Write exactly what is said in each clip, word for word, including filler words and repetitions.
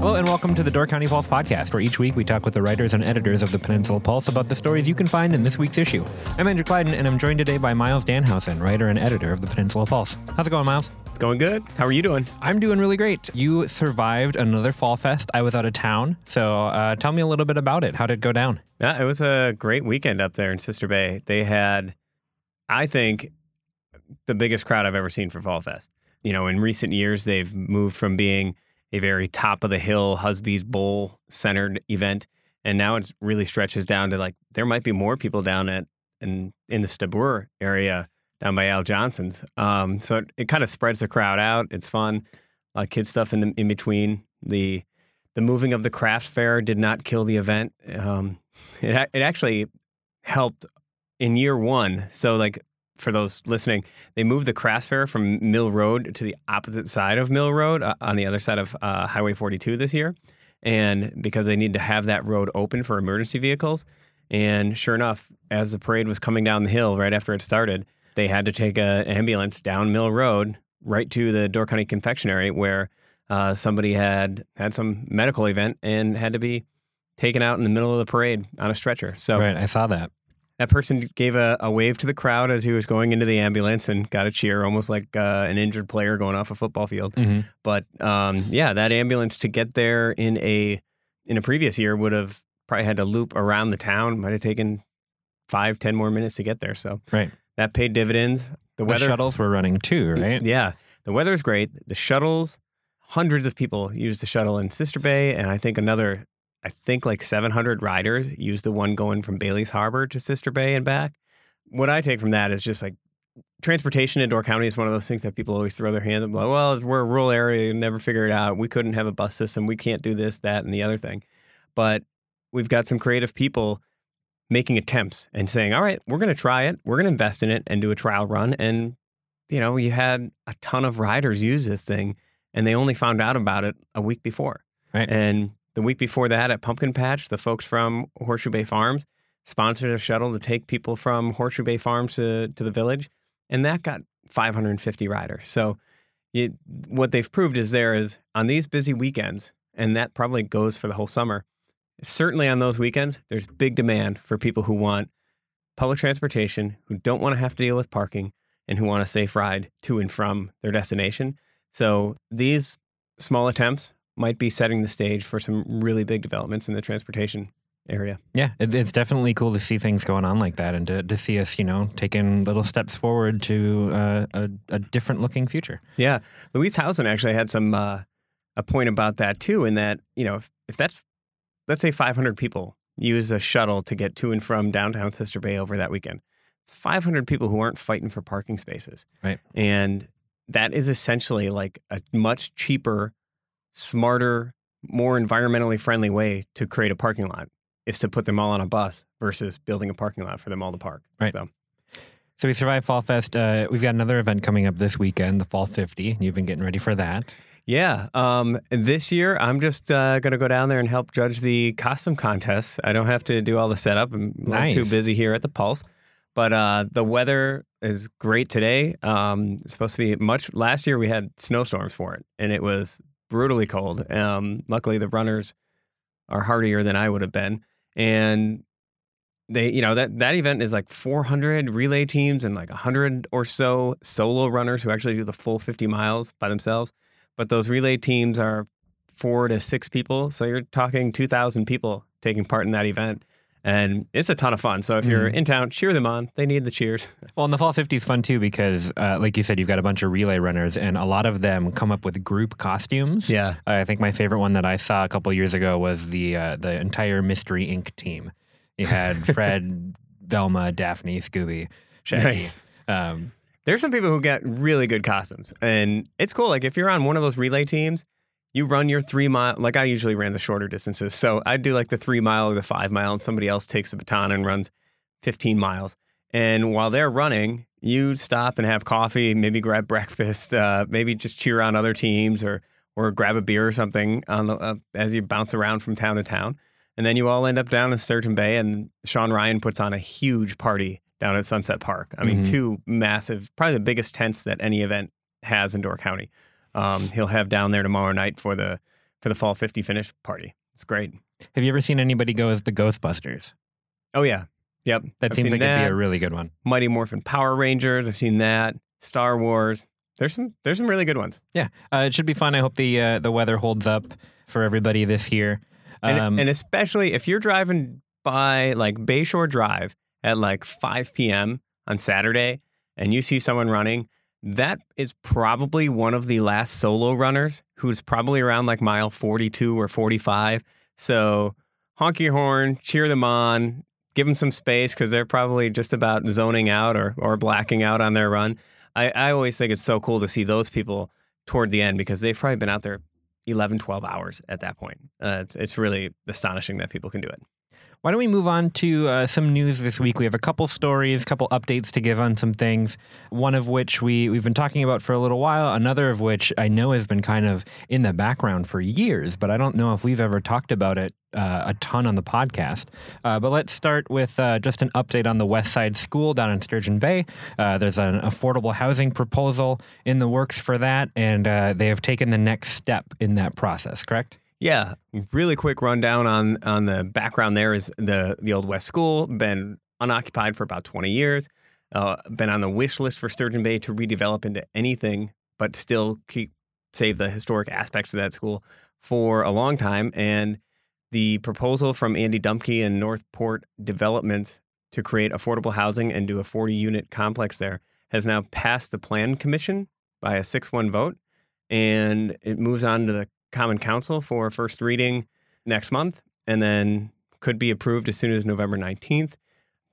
Hello and welcome to the Door County Pulse podcast, where each week we talk with the writers and editors of the Peninsula Pulse about the stories you can find in this week's issue. I'm Andrew Clyden, and I'm joined today by Miles Danhausen, writer and editor of the Peninsula Pulse. How's it going, Miles? It's going good. How are you doing? I'm doing really great. You survived another Fall Fest. I was out of town, so uh, tell me a little bit about it. How did it go down? Yeah, it was a great weekend up there in Sister Bay. They had, I think, the biggest crowd I've ever seen for Fall Fest. You know, in recent years, they've moved from being a very top-of-the-hill Husby's Bowl centered event, and now it really stretches down to, like, there might be more people down at in, in the Stabur area down by Al Johnson's. Um, so it, it kind of spreads the crowd out. It's fun. Uh, kids stuff in the in between. The the moving of the craft fair did not kill the event. Um, it it actually helped in year one. So, like, for those listening, they moved the craft fair from Mill Road to the opposite side of Mill Road, uh, on the other side of uh, Highway forty-two this year, and because they need to have that road open for emergency vehicles. And sure enough, as the parade was coming down the hill right after it started, they had to take a, an ambulance down Mill Road right to the Door County Confectionary, where uh, somebody had had some medical event and had to be taken out in the middle of the parade on a stretcher. So right, I saw that. That person gave a, a wave to the crowd as he was going into the ambulance and got a cheer, almost like uh, an injured player going off a football field. Mm-hmm. But um, yeah, that ambulance to get there in a in a previous year would have probably had to loop around the town. Might have taken five, ten more minutes to get there. So right, that paid dividends. The, the weather, shuttles were running too, right? The, yeah, the weather's great. The shuttles, hundreds of people used the shuttle in Sister Bay, and I think another. I think like seven hundred riders use the one going from Bailey's Harbor to Sister Bay and back. What I take from that is just, like, transportation in Door County is one of those things that people always throw their hands up, like, well, we're a rural area, and never figure it out. We couldn't have a bus system. We can't do this, that, and the other thing. But we've got some creative people making attempts and saying, all right, we're going to try it. We're going to invest in it and do a trial run. And, you know, you had a ton of riders use this thing, and they only found out about it a week before. Right. And the week before that at Pumpkin Patch, the folks from Horseshoe Bay Farms sponsored a shuttle to take people from Horseshoe Bay Farms to, to the village, and that got five hundred fifty riders. So it, what they've proved is there is, on these busy weekends, and that probably goes for the whole summer, certainly on those weekends, there's big demand for people who want public transportation, who don't want to have to deal with parking, and who want a safe ride to and from their destination. So these small attempts might be setting the stage for some really big developments in the transportation area. Yeah, it, it's definitely cool to see things going on like that, and to, to see us, you know, taking little steps forward to uh, a, a different looking future. Yeah. Louise Hausen actually had some uh, a point about that too, in that, you know, if, if that's, let's say five hundred people use a shuttle to get to and from downtown Sister Bay over that weekend, five hundred people who aren't fighting for parking spaces. Right. And that is essentially like a much cheaper, smarter, more environmentally friendly way to create a parking lot, is to put them all on a bus versus building a parking lot for them all to park. Right. So, so we survived Fall Fest. Uh, we've got another event coming up this weekend, the Fall fifty. You've been getting ready for that. Yeah. Um, this year, I'm just uh, going to go down there and help judge the costume contest. I don't have to do all the setup. I'm nice. Too busy here at the Pulse. But uh, the weather is great today. Um, it's supposed to be much. Last year, we had snowstorms for it, and it was brutally cold. Um, luckily, the runners are hardier than I would have been. And they, you know, that, that event is like four hundred relay teams and like one hundred or so solo runners who actually do the full fifty miles by themselves. But those relay teams are four to six people. So you're talking two thousand people taking part in that event. And it's a ton of fun. So if you're mm. in town, cheer them on. They need the cheers. Well, and the Fall fifty is fun, too, because uh, like you said, you've got a bunch of relay runners, and a lot of them come up with group costumes. Yeah. Uh, I think my favorite one that I saw a couple years ago was the uh, the entire Mystery Incorporated team. You had Fred, Velma, Daphne, Scooby. shaggies. Nice. Um, there's some people who got really good costumes, and it's cool. Like if you're on one of those relay teams, you run your three mile. Like I usually ran the shorter distances, so I do like the three mile or the five mile, and somebody else takes the baton and runs fifteen miles. And while they're running, you stop and have coffee, maybe grab breakfast, uh, maybe just cheer on other teams, or or grab a beer or something on the, uh, as you bounce around from town to town. And then you all end up down in Sturgeon Bay, and Sean Ryan puts on a huge party down at Sunset Park. I mean, mm-hmm. two massive, probably the biggest tents that any event has in Door County. Um, he'll have down there tomorrow night for the for the Fall fifty finish party. It's great. Have you ever seen anybody go as the Ghostbusters? Oh, yeah. Yep. That I've seems like that. It'd be a really good one. Mighty Morphin Power Rangers. I've seen that. Star Wars. There's some there's some really good ones. Yeah. Uh, it should be fun. I hope the uh, the weather holds up for everybody this year. Um, and, and especially if you're driving by like Bayshore Drive at like five p.m. on Saturday and you see someone running, that is probably one of the last solo runners who's probably around like mile forty-two or forty-five. So honk your horn, cheer them on, give them some space because they're probably just about zoning out or, or blacking out on their run. I, I always think it's so cool to see those people toward the end because they've probably been out there eleven, twelve hours at that point. Uh, it's, it's really astonishing that people can do it. Why don't we move on to uh, some news this week? We have a couple stories, a couple updates to give on some things, one of which we, we've been talking about for a little while, another of which I know has been kind of in the background for years, but I don't know if we've ever talked about it uh, a ton on the podcast. Uh, but let's start with uh, just an update on the West Side School down in Sturgeon Bay. Uh, there's an affordable housing proposal in the works for that, and uh, they have taken the next step in that process, correct? Yeah, really quick rundown on on the background there is the, the old West School, been unoccupied for about twenty years, uh, been on the wish list for Sturgeon Bay to redevelop into anything, but still keep save the historic aspects of that school for a long time. And the proposal from Andy Dumpke and Northport Developments to create affordable housing and do a forty-unit complex there has now passed the Plan Commission by a six one vote, and it moves on to the Common Council for first reading next month, and then could be approved as soon as November nineteenth.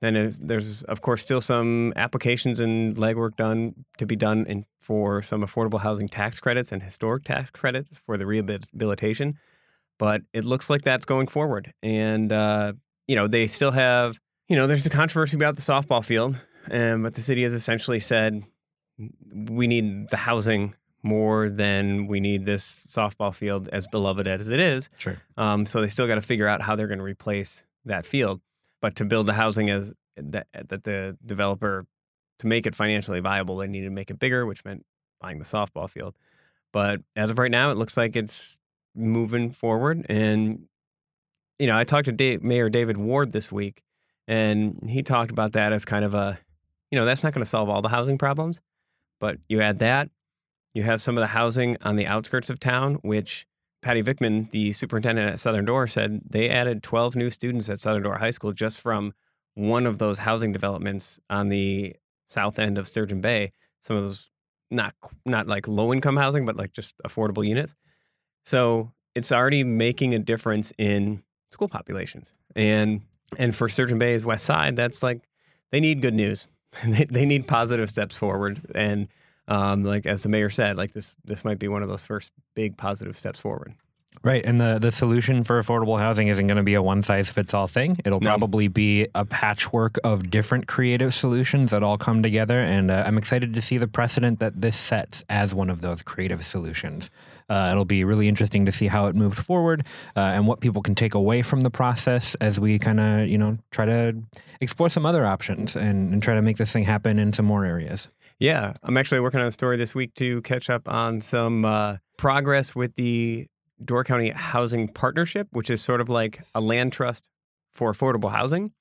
Then there's, of course, still some applications and legwork done to be done in, for some affordable housing tax credits and historic tax credits for the rehabilitation. But it looks like that's going forward. And, uh, you know, they still have, you know, there's a controversy about the softball field, um, but the city has essentially said, we need the housing more than we need this softball field, as beloved as it is. Sure. Um, so they still got to figure out how they're going to replace that field. But to build the housing as that, that the developer, to make it financially viable, they needed to make it bigger, which meant buying the softball field. But as of right now, it looks like it's moving forward. And, you know, I talked to Dave, Mayor David Ward this week, and he talked about that as kind of a, you know, that's not going to solve all the housing problems, but you add that. You have some of the housing on the outskirts of town, which Patty Vickman, the superintendent at Southern Door, said they added twelve new students at Southern Door High School just from one of those housing developments on the south end of Sturgeon Bay. Some of those not not like low-income housing, but like just affordable units. So it's already making a difference in school populations. And and for Sturgeon Bay's West Side, that's like they need good news. they, they need positive steps forward. And Um, like as the mayor said, like this, this might be one of those first big positive steps forward. Right. And the, the solution for affordable housing isn't going to be a one size fits all thing. It'll no. probably be a patchwork of different creative solutions that all come together. And uh, I'm excited to see the precedent that this sets as one of those creative solutions. Uh, it'll be really interesting to see how it moves forward uh, and what people can take away from the process as we kind of, you know, try to explore some other options and, and try to make this thing happen in some more areas. Yeah. I'm actually working on a story this week to catch up on some uh, progress with the Door County Housing Partnership, which is sort of like a land trust for affordable housing.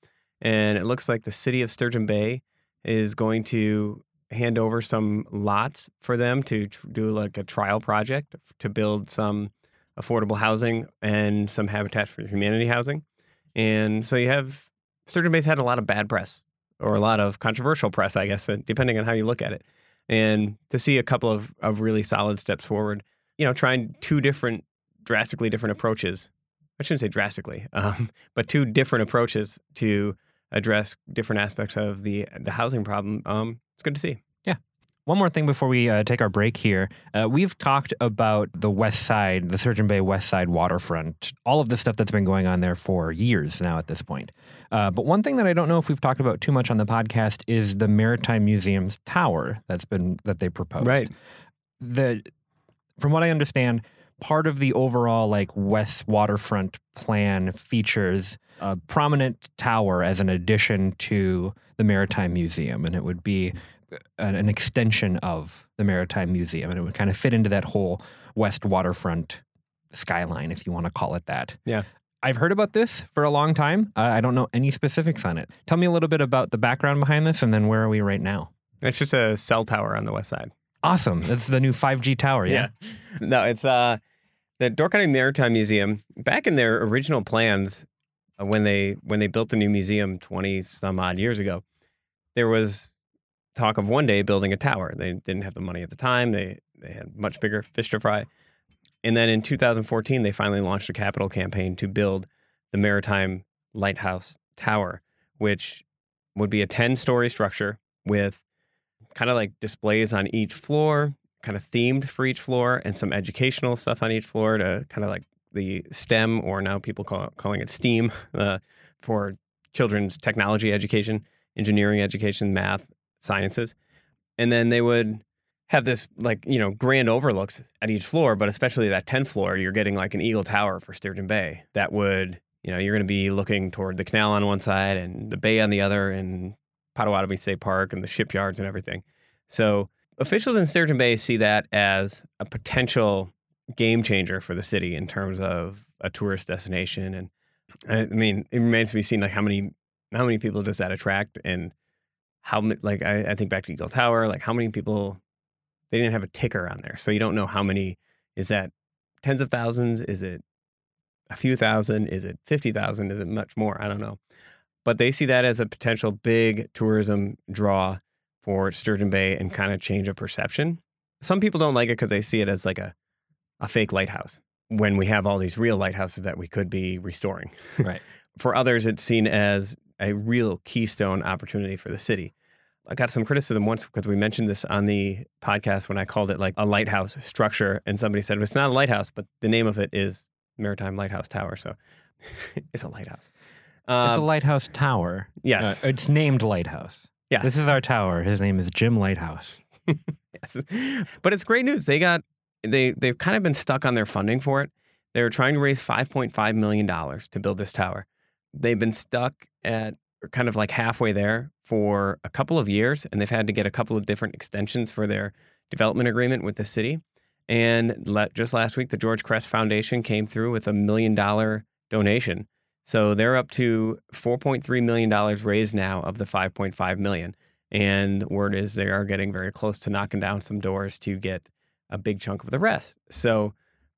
And it looks like the city of Sturgeon Bay is going to hand over some lots for them to tr- do like a trial project to build some affordable housing and some Habitat for Humanity housing. And so you have, Sturgeon Bay's had a lot of bad press or a lot of controversial press, I guess, depending on how you look at it. And to see a couple of, of really solid steps forward, you know, trying two different drastically different approaches. I shouldn't say drastically, um, but two different approaches to address different aspects of the the housing problem. Um, it's good to see. Yeah. One more thing before we uh, take our break here. Uh, we've talked about the West Side, the Sturgeon Bay West Side waterfront, all of the stuff that's been going on there for years now at this point. Uh, but one thing that I don't know if we've talked about too much on the podcast is the Maritime Museum's tower that's been that they proposed. Right. The, from what I understand, part of the overall like West waterfront plan features a prominent tower as an addition to the Maritime Museum, and it would be an extension of the Maritime Museum, and it would kind of fit into that whole West waterfront skyline, if you want to call it that. Yeah. I've heard about this for a long time. Uh, I don't know any specifics on it. Tell me a little bit about the background behind this, and then where are we right now? It's just a cell tower on the West Side. Awesome. That's the new five G tower, yeah? yeah. No, it's uh, the Door County Maritime Museum. Back in their original plans, uh, when they when they built the new museum twenty-some-odd years ago, there was talk of one day building a tower. They didn't have the money at the time. They they had much bigger fish to fry. And then in two thousand fourteen, they finally launched a capital campaign to build the Maritime Lighthouse Tower, which would be a ten-story structure with kind of like displays on each floor, kind of themed for each floor, and some educational stuff on each floor to kind of like the STEM, or now people call it, calling it STEAM, uh, for children's technology education, engineering education, math, sciences. And then they would have this like, you know, grand overlooks at each floor, but especially that tenth floor, you're getting like an Eagle Tower for Sturgeon Bay that would, you know, you're going to be looking toward the canal on one side and the bay on the other, and Pottawatomie State Park and the shipyards and everything. So officials in Sturgeon Bay see that as a potential game changer for the city in terms of a tourist destination. And I mean, it remains to be seen like how many how many people does that attract, and how like I, I think back to Eagle Tower, like how many people, they didn't have a ticker on there, so you don't know how many. Is that tens of thousands? Is it a few thousand? Is it fifty thousand? Is it much more? I don't know. But they see that as a potential big tourism draw for Sturgeon Bay and kind of change of perception. Some people don't like it because they see it as like a, a fake lighthouse when we have all these real lighthouses that we could be restoring. Right. For others, it's seen as a real keystone opportunity for the city. I got some criticism once because we mentioned this on the podcast when I called it like a lighthouse structure, and somebody said, well, it's not a lighthouse, but the name of it is Maritime Lighthouse Tower, so it's a lighthouse. Um, it's a lighthouse tower. Yes. Uh, it's named Lighthouse. Yeah. This is our tower. His name is Jim Lighthouse. Yes. But it's great news. They got, they, they've kind of been stuck on their funding for it. They were trying to raise five point five million dollars to build this tower. They've been stuck at kind of like halfway there for a couple of years, and they've had to get a couple of different extensions for their development agreement with the city. And let, just last week, the George Crest Foundation came through with a million dollar donation. So they're up to four point three million dollars raised now of the five point five million dollars. And word is they are getting very close to knocking down some doors to get a big chunk of the rest. So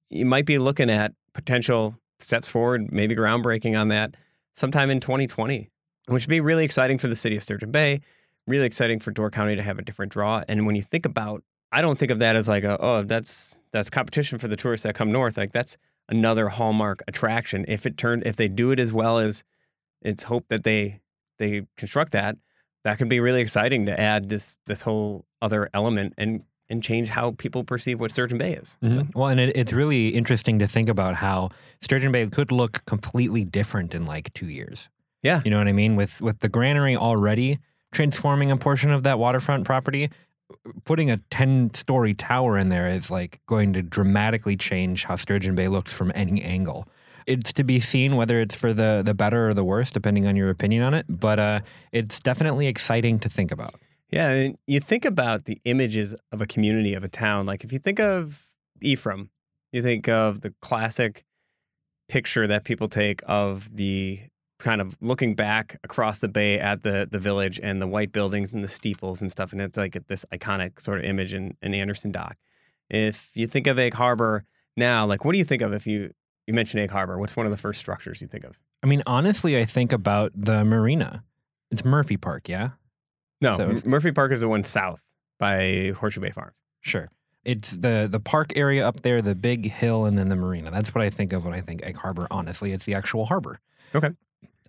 you might be looking at potential steps forward, maybe groundbreaking on that sometime in twenty twenty, which would be really exciting for the city of Sturgeon Bay, really exciting for Door County to have a different draw. And when you think about, I don't think of that as like, a, oh, that's that's competition for the tourists that come north. Like that's another hallmark attraction. If it turned, if they do it as well as it's hoped that they they construct that, that could be really exciting to add this this whole other element and and change how people perceive what Sturgeon Bay is. Mm-hmm. So. Well, and it, it's really interesting to think about how Sturgeon Bay could look completely different in like two years. Yeah, you know what I mean? With with the granary already transforming a portion of that waterfront property, putting a ten-story tower in there is like going to dramatically change how Sturgeon Bay looks from any angle. It's to be seen whether it's for the, the better or the worse, depending on your opinion on it. But uh, it's definitely exciting to think about. Yeah, and you think about the images of a community, of a town. Like if you think of Ephraim, you think of the classic picture that people take of the kind of looking back across the bay at the the village and the white buildings and the steeples and stuff. And it's like this iconic sort of image in, in Anderson Dock. If you think of Egg Harbor now, like what do you think of if you, you mention Egg Harbor? What's one of the first structures you think of? I mean, honestly, I think about the marina. It's Murphy Park, yeah? No, so M- Murphy Park is the one south by Horseshoe Bay Farms. Sure. It's the, the park area up there, the big hill, and then the marina. That's what I think of when I think Egg Harbor, honestly. It's the actual harbor. Okay.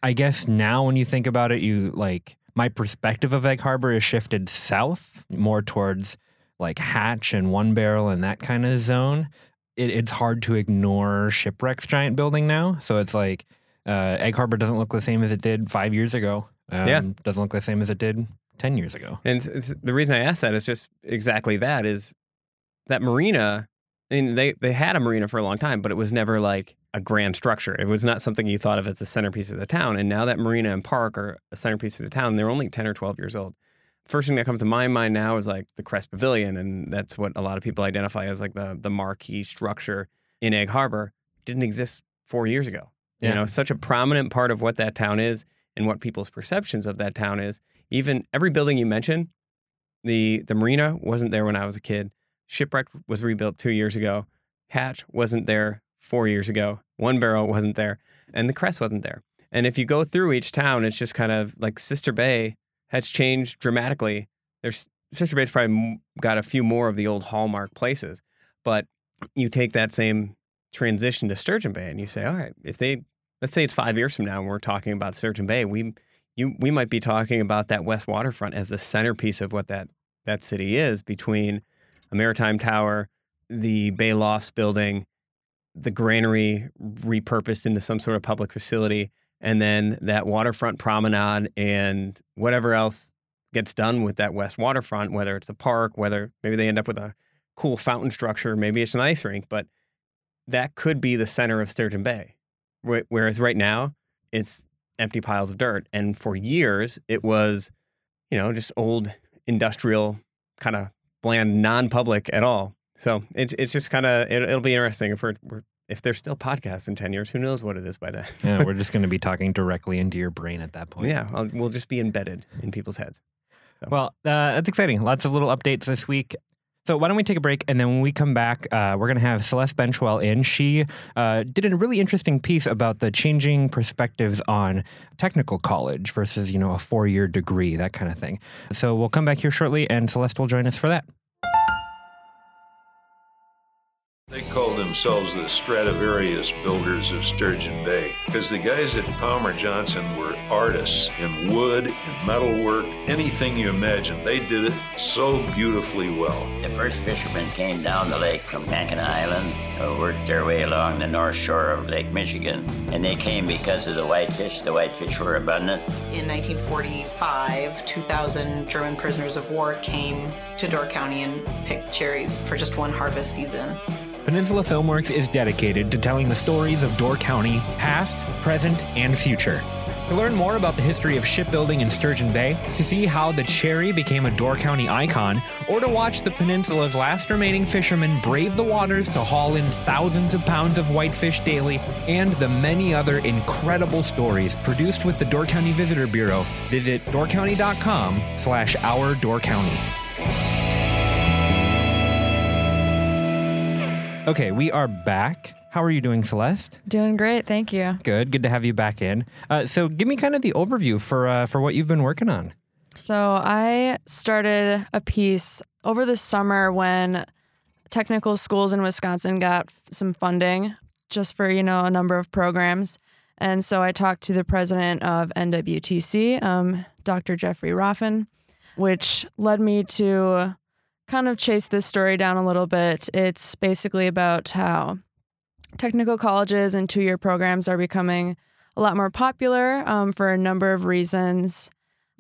I guess now when you think about it, you like my perspective of Egg Harbor is shifted south more towards like Hatch and One Barrel and that kind of zone. It, it's hard to ignore Shipwreck's giant building now. So it's like uh, Egg Harbor doesn't look the same as it did five years ago. Um, yeah. Doesn't look the same as it did ten years ago. And it's, it's, the reason I asked that is just exactly that is that marina. I mean, they, they had a marina for a long time, but it was never like a grand structure. It was not something you thought of as a centerpiece of the town. And now that marina and park are a centerpiece of the town, they're only ten or twelve years old. First thing that comes to my mind now is like the Crest Pavilion. And that's what a lot of people identify as like the, the marquee structure in Egg Harbor. It didn't exist four years ago. Yeah. You know, such a prominent part of what that town is and what people's perceptions of that town is. Even every building you mentioned, the, the marina wasn't there when I was a kid. Shipwreck was rebuilt two years ago. Hatch wasn't there four years ago. One Barrel wasn't there. And the Crest wasn't there. And if you go through each town, it's just kind of like Sister Bay has changed dramatically. There's Sister Bay's probably got a few more of the old hallmark places. But you take that same transition to Sturgeon Bay and you say, all right, if they, let's say it's five years from now and we're talking about Sturgeon Bay, we you we might be talking about that west waterfront as the centerpiece of what that, that city is between a maritime tower, the Bay Lofts building, the granary repurposed into some sort of public facility, and then that waterfront promenade and whatever else gets done with that west waterfront, whether it's a park, whether maybe they end up with a cool fountain structure, maybe it's an ice rink, but that could be the center of Sturgeon Bay. Whereas right now, it's empty piles of dirt. And for years, it was, you know, just old industrial kind of bland, non-public at all. So it's it's just kind of, it, it'll be interesting if we're, we're if there's still podcasts in ten years, who knows what it is by then. Yeah, we're just going to be talking directly into your brain at that point. Yeah, I'll, we'll just be embedded in people's heads. So. Well, uh, that's exciting. Lots of little updates this week. So why don't we take a break, and then when we come back, uh, we're going to have Celeste Benchwell in. She uh, did a really interesting piece about the changing perspectives on technical college versus, you know, a four-year degree, that kind of thing. So we'll come back here shortly, and Celeste will join us for that. They call themselves the Stradivarius builders of Sturgeon Bay because the guys at Palmer Johnson were artists in wood and metalwork, anything you imagine. They did it so beautifully well. The first fishermen came down the lake from Nankin Island, worked their way along the north shore of Lake Michigan, and they came because of the whitefish. The whitefish were abundant. In nineteen forty-five, two thousand German prisoners of war came to Door County and picked cherries for just one harvest season. Peninsula Filmworks is dedicated to telling the stories of Door County, past, present, and future. To learn more about the history of shipbuilding in Sturgeon Bay, to see how the cherry became a Door County icon, or to watch the peninsula's last remaining fishermen brave the waters to haul in thousands of pounds of whitefish daily, and the many other incredible stories produced with the Door County Visitor Bureau, visit doorcounty.com slash Our Door County. Okay, we are back. How are you doing, Celeste? Doing great, thank you. Good, good to have you back in. Uh, so give me kind of the overview for uh, for what you've been working on. So I started a piece over the summer when technical schools in Wisconsin got some funding just for, you know, a number of programs. And so I talked to the president of N W T C, um, Doctor Jeffrey Roffin, which led me to kind of chase this story down a little bit. It's basically about how technical colleges and two-year programs are becoming a lot more popular um, for a number of reasons,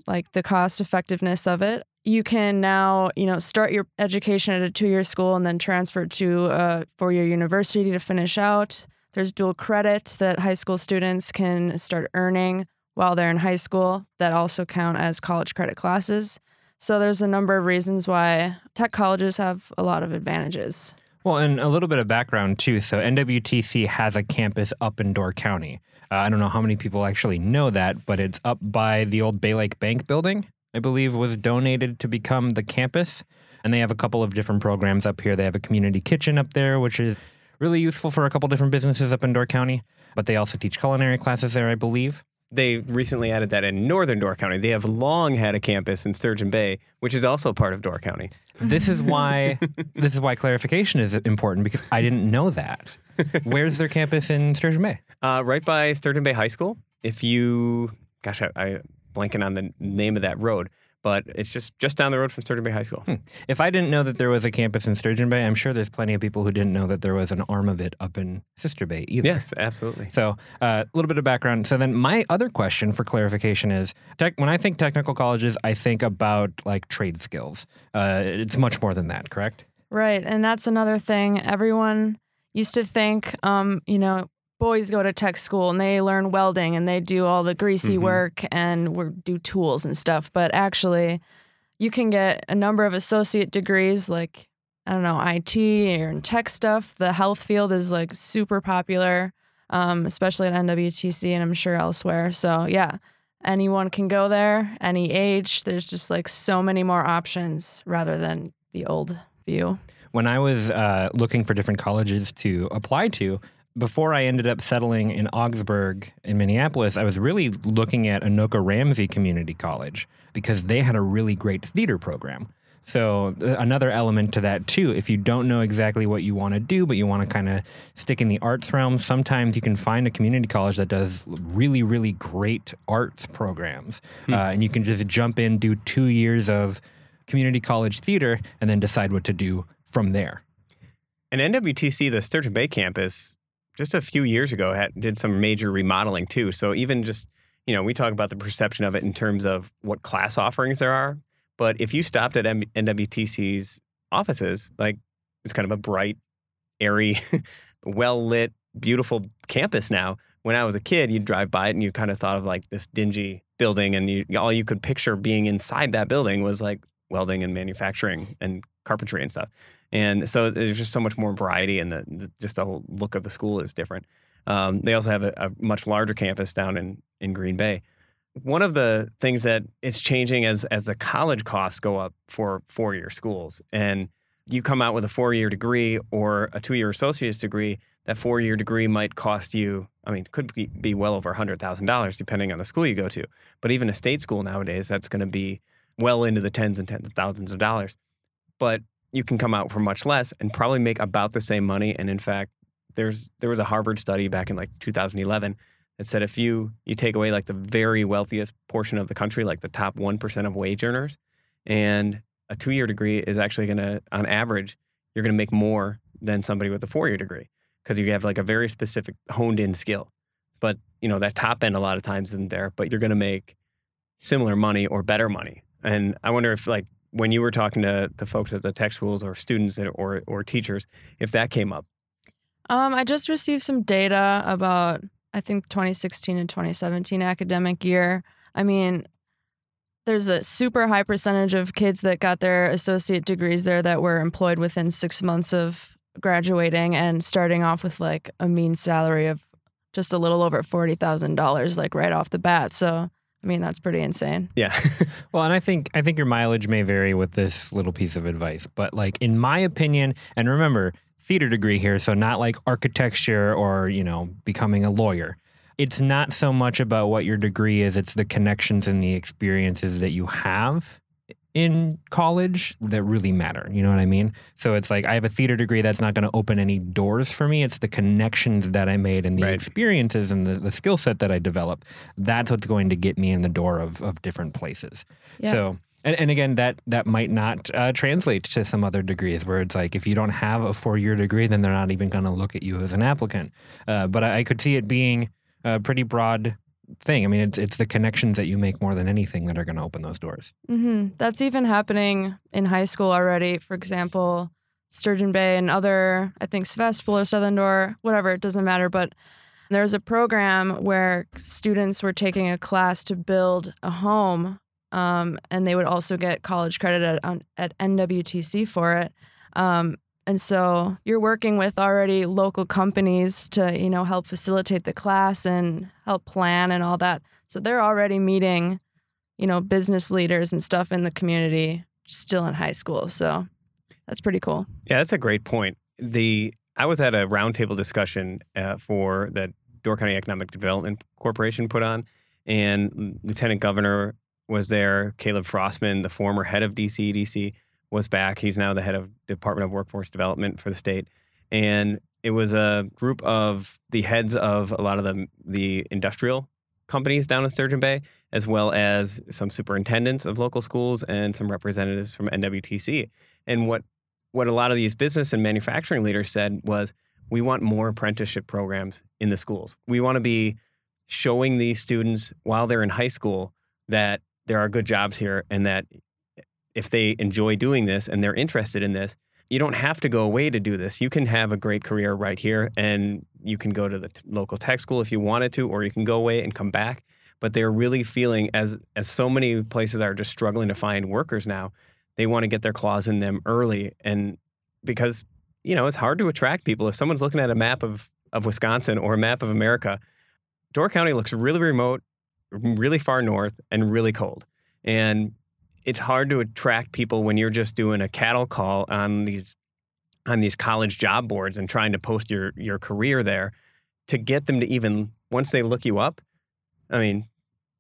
like the cost effectiveness of it. You can now, you know, start your education at a two-year school and then transfer to a four-year university to finish out. There's dual credit that high school students can start earning while they're in high school that also count as college credit classes. So there's a number of reasons why tech colleges have a lot of advantages. Well, and a little bit of background, too. So N W T C has a campus up in Door County. Uh, I don't know how many people actually know that, but it's up by the old Bay Lake Bank building, I believe, was donated to become the campus. And they have a couple of different programs up here. They have a community kitchen up there, which is really useful for a couple different businesses up in Door County. But they also teach culinary classes there, I believe. They recently added that in northern Door County. They have long had a campus in Sturgeon Bay, which is also part of Door County. This is why this is why clarification is important, because I didn't know that. Where's their campus in Sturgeon Bay? Uh, right by Sturgeon Bay High School. if you, gosh, I, I blanking on the name of that road, but it's just, just down the road from Sturgeon Bay High School. Hmm. If I didn't know that there was a campus in Sturgeon Bay, I'm sure there's plenty of people who didn't know that there was an arm of it up in Sister Bay either. Yes, absolutely. So a uh, little bit of background. So then my other question for clarification is, tech, when I think technical colleges, I think about like trade skills. Uh, it's much more than that, correct? Right. And that's another thing. Everyone used to think, um, you know, boys go to tech school and they learn welding and they do all the greasy mm-hmm. work and we do tools and stuff. But actually, you can get a number of associate degrees, like, I don't know, I T or in tech stuff. The health field is like super popular, um, especially at N W T C and I'm sure elsewhere. So yeah, anyone can go there, any age. There's just like so many more options rather than the old view. When I was uh, looking for different colleges to apply to, before I ended up settling in Augsburg in Minneapolis, I was really looking at Anoka Ramsey Community College because they had a really great theater program. So another element to that, too, if you don't know exactly what you want to do, but you want to kind of stick in the arts realm, sometimes you can find a community college that does really, really great arts programs. Hmm. Uh, and you can just jump in, do two years of community college theater, and then decide what to do from there. And N W T C, the Sturgeon Bay campus, just a few years ago, had, did some major remodeling, too. So even just, you know, we talk about the perception of it in terms of what class offerings there are. But if you stopped at M- N W T C's offices, like, it's kind of a bright, airy, well-lit, beautiful campus now. When I was a kid, you'd drive by it and you kind of thought of, like, this dingy building. And you, all you could picture being inside that building was, like, welding and manufacturing and carpentry and stuff. And so there's just so much more variety, and the, the, just the whole look of the school is different. Um, they also have a, a much larger campus down in, in Green Bay. One of the things that is changing as as the college costs go up for four-year schools, and you come out with a four-year degree or a two-year associate's degree, that four-year degree might cost you, I mean, could be, be well over one hundred thousand dollars depending on the school you go to. But even a state school nowadays, that's going to be well into the tens and tens of thousands of dollars. But you can come out for much less and probably make about the same money. And in fact, there's there was a Harvard study back in like two thousand eleven that said if you, you take away like the very wealthiest portion of the country, like the top one percent of wage earners, and a two-year degree is actually going to, on average, you're going to make more than somebody with a four-year degree because you have like a very specific honed-in skill. But, you know, that top end a lot of times isn't there, but you're going to make similar money or better money. And I wonder if like, when you were talking to the folks at the tech schools or students or or teachers, if that came up. Um, I just received some data about, I think, twenty sixteen and twenty seventeen academic year. I mean, there's a super high percentage of kids that got their associate degrees there that were employed within six months of graduating and starting off with like a mean salary of just a little over forty thousand dollars, like right off the bat. So I mean, that's pretty insane. Yeah. Well, and I think I think your mileage may vary with this little piece of advice. But like, in my opinion, and remember, theater degree here, so not like architecture or, you know, becoming a lawyer. It's not so much about what your degree is. It's the connections and the experiences that you have in college that really matter. You know what I mean? So it's like, I have a theater degree, that's not going to open any doors for me. It's the connections that I made and the right experiences and the, the skill set that I develop. That's what's going to get me in the door of, of different places. Yeah. So, and, and again, that, that might not uh, translate to some other degrees where it's like, if you don't have a four-year degree, then they're not even going to look at you as an applicant. Uh, but I, I could see it being a pretty broad thing. I mean, it's it's the connections that you make more than anything that are going to open those doors. Mm-hmm. That's even happening in high school already. For example, Sturgeon Bay and other, I think, Celeste Benchwell or Southern Door, whatever, it doesn't matter. But there's a program where students were taking a class to build a home, um, and they would also get college credit at, at N W T C for it. Um, and so you're working with already local companies to, you know, help facilitate the class and help plan and all that. So they're already meeting, you know, business leaders and stuff in the community still in high school. So that's pretty cool. Yeah, that's a great point. The I was at a roundtable discussion uh, for that Door County Economic Development Corporation put on, and Lieutenant Governor was there. Caleb Frostman, the former head of D C E D C, was back. He's now the head of Department of Workforce Development for the state. And it was a group of the heads of a lot of the, the industrial companies down in Sturgeon Bay, as well as some superintendents of local schools and some representatives from N W T C. And what what a lot of these business and manufacturing leaders said was, we want more apprenticeship programs in the schools. We want to be showing these students while they're in high school that there are good jobs here, and that if they enjoy doing this and they're interested in this, you don't have to go away to do this. You can have a great career right here, and you can go to the t- local tech school if you wanted to, or you can go away and come back. But they're really feeling, as as so many places are just struggling to find workers now, they want to get their claws in them early. And because, you know, it's hard to attract people. If someone's looking at a map of, of Wisconsin or a map of America, Door County looks really remote, really far north, and really cold. And it's hard to attract people when you're just doing a cattle call on these on these college job boards and trying to post your, your career there to get them to even, once they look you up, I mean,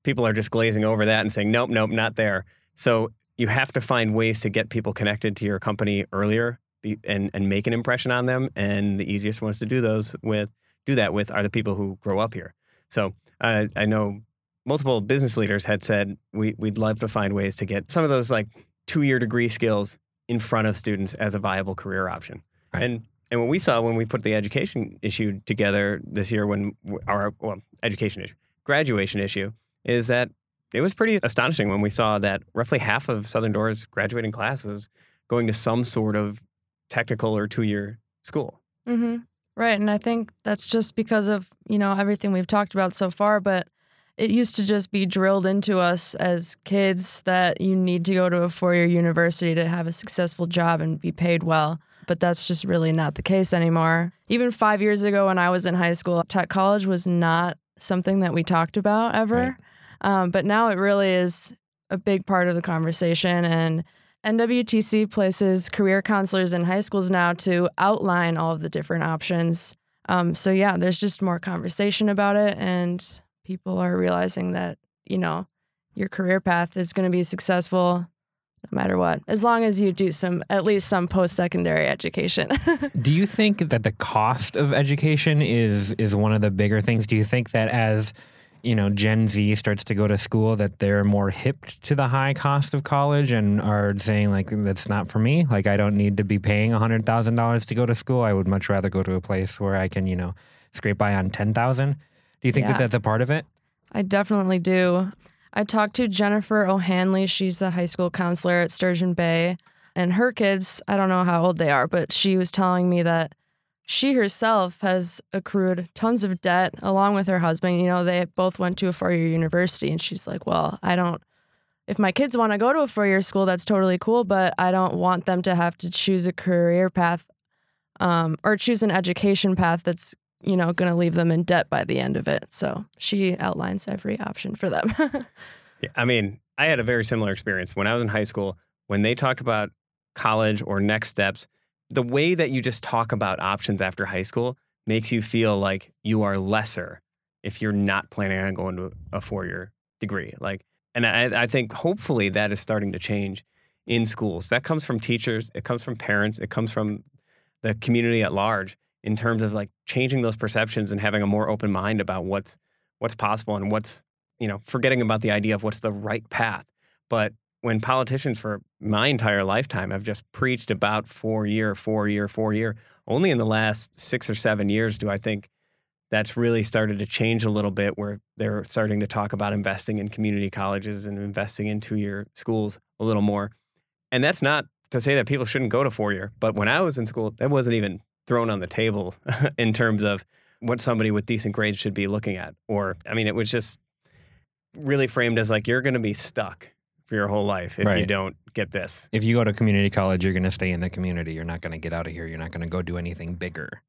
people are just glazing over that and saying, nope, nope, not there. So you have to find ways to get people connected to your company earlier and, and make an impression on them. And the easiest ones to do those with, do that with are the people who grow up here. So uh, I know multiple business leaders had said, we, we'd love to find ways to get some of those like two-year degree skills in front of students as a viable career option. Right. And and what we saw when we put the education issue together this year, when our well education issue, graduation issue, is that it was pretty astonishing when we saw that roughly half of Southern Door's graduating class was going to some sort of technical or two-year school. Mm-hmm. Right, and I think that's just because of, you know, everything we've talked about so far, but it used to just be drilled into us as kids that you need to go to a four-year university to have a successful job and be paid well, but that's just really not the case anymore. Even five years ago when I was in high school, tech college was not something that we talked about ever, right. um, but now it really is a big part of the conversation, and N W T C places career counselors in high schools now to outline all of the different options. Um, so, yeah, there's just more conversation about it, and people are realizing that, you know, your career path is going to be successful no matter what, as long as you do some, at least some post-secondary education. Do you think that the cost of education is is one of the bigger things? Do you think that as, you know, Gen Z starts to go to school, that they're more hip to the high cost of college and are saying, like, that's not for me. Like, I don't need to be paying one hundred thousand dollars to go to school. I would much rather go to a place where I can, you know, scrape by on ten thousand dollars. Do you think yeah. that that's a part of it? I definitely do. I talked to Jennifer O'Hanley. She's a high school counselor at Sturgeon Bay. And her kids, I don't know how old they are, but she was telling me that she herself has accrued tons of debt along with her husband. You know, they both went to a four-year university, and she's like, well, I don't, if my kids want to go to a four-year school, that's totally cool, but I don't want them to have to choose a career path um, or choose an education path that's, you know, going to leave them in debt by the end of it. So she outlines every option for them. Yeah, I mean, I had a very similar experience when I was in high school. When they talked about college or next steps, the way that you just talk about options after high school makes you feel like you are lesser if you're not planning on going to a four-year degree. Like, and I, I think hopefully that is starting to change in schools. That comes from teachers. It comes from parents. It comes from the community at large in terms of like changing those perceptions and having a more open mind about what's what's possible and what's, you know, forgetting about the idea of what's the right path. But when politicians for my entire lifetime have just preached about four year, four year, four year, only in the last six or seven years do I think that's really started to change a little bit, where they're starting to talk about investing in community colleges and investing in two-year schools a little more. And that's not to say that people shouldn't go to four-year, but when I was in school, that wasn't even thrown on the table in terms of what somebody with decent grades should be looking at. Or, I mean, it was just really framed as like, you're going to be stuck for your whole life if right. you don't get this. If you go to community college, you're going to stay in the community. You're not going to get out of here. You're not going to go do anything bigger.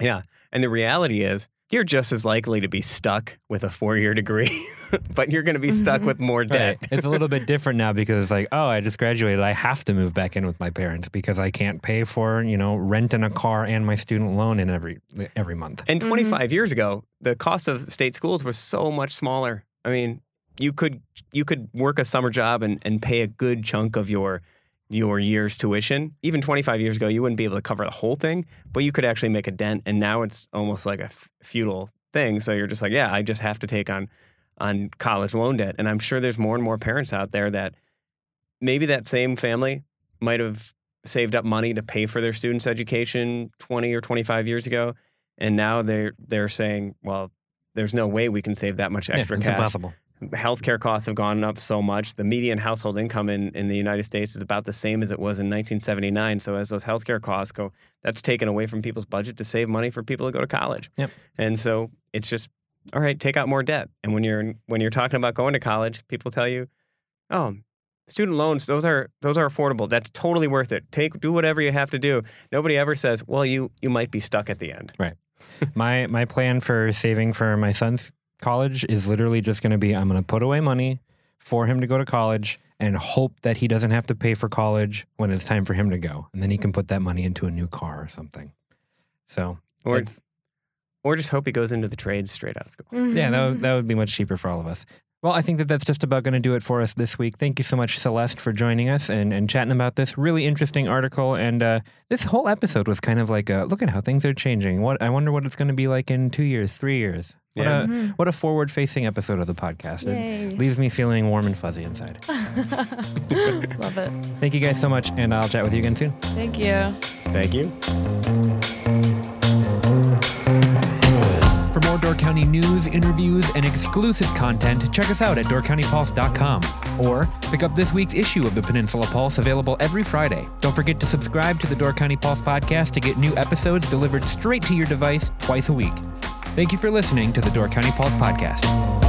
Yeah. And the reality is you're just as likely to be stuck with a four-year degree, but you're going to be stuck with more debt. Right. It's a little bit different now because it's like, oh, I just graduated. I have to move back in with my parents because I can't pay for, you know, rent and a car and my student loan in every every month. And twenty-five mm-hmm. years ago, the cost of state schools was so much smaller. I mean, You could you could work a summer job and, and pay a good chunk of your your year's tuition. Even twenty-five years ago, you wouldn't be able to cover the whole thing, but you could actually make a dent. And now it's almost like a feudal thing. So you're just like, yeah, I just have to take on on college loan debt. And I'm sure there's more and more parents out there that maybe that same family might have saved up money to pay for their students' education twenty or twenty-five years ago. And now they're, they're saying, well, there's no way we can save that much extra yeah, it's cash. Impossible. Healthcare costs have gone up so much. The median household income in, in the United States is about the same as it was in nineteen seventy-nine. So as those healthcare costs go, that's taken away from people's budget to save money for people to go to college. Yep. And so it's just, all right, take out more debt. And when you're when you're talking about going to college, people tell you, oh, student loans, those are those are affordable. That's totally worth it. Take do whatever you have to do. Nobody ever says, well, you you might be stuck at the end. Right. my my plan for saving for my son's college is literally just going to be, I'm going to put away money for him to go to college and hope that he doesn't have to pay for college when it's time for him to go. And then he can put that money into a new car or something. So, or, or just hope he goes into the trades straight out of school. Mm-hmm. Yeah, that, that would be much cheaper for all of us. Well, I think that that's just about going to do it for us this week. Thank you so much, Celeste, for joining us and, and chatting about this really interesting article. And uh, this whole episode was kind of like, a, look at how things are changing. What I wonder what it's going to be like in two years, three years. What, yeah. a, mm-hmm. what a forward-facing episode of the podcast. Yay. It leaves me feeling warm and fuzzy inside. Love it. Thank you guys so much, and I'll chat with you again soon. Thank you. Thank you. For more Door County news, interviews, and exclusive content, check us out at door county pulse dot com or pick up this week's issue of the Peninsula Pulse, available every Friday. Don't forget to subscribe to the Door County Pulse podcast to get new episodes delivered straight to your device twice a week. Thank you for listening to the Door County Pulse podcast.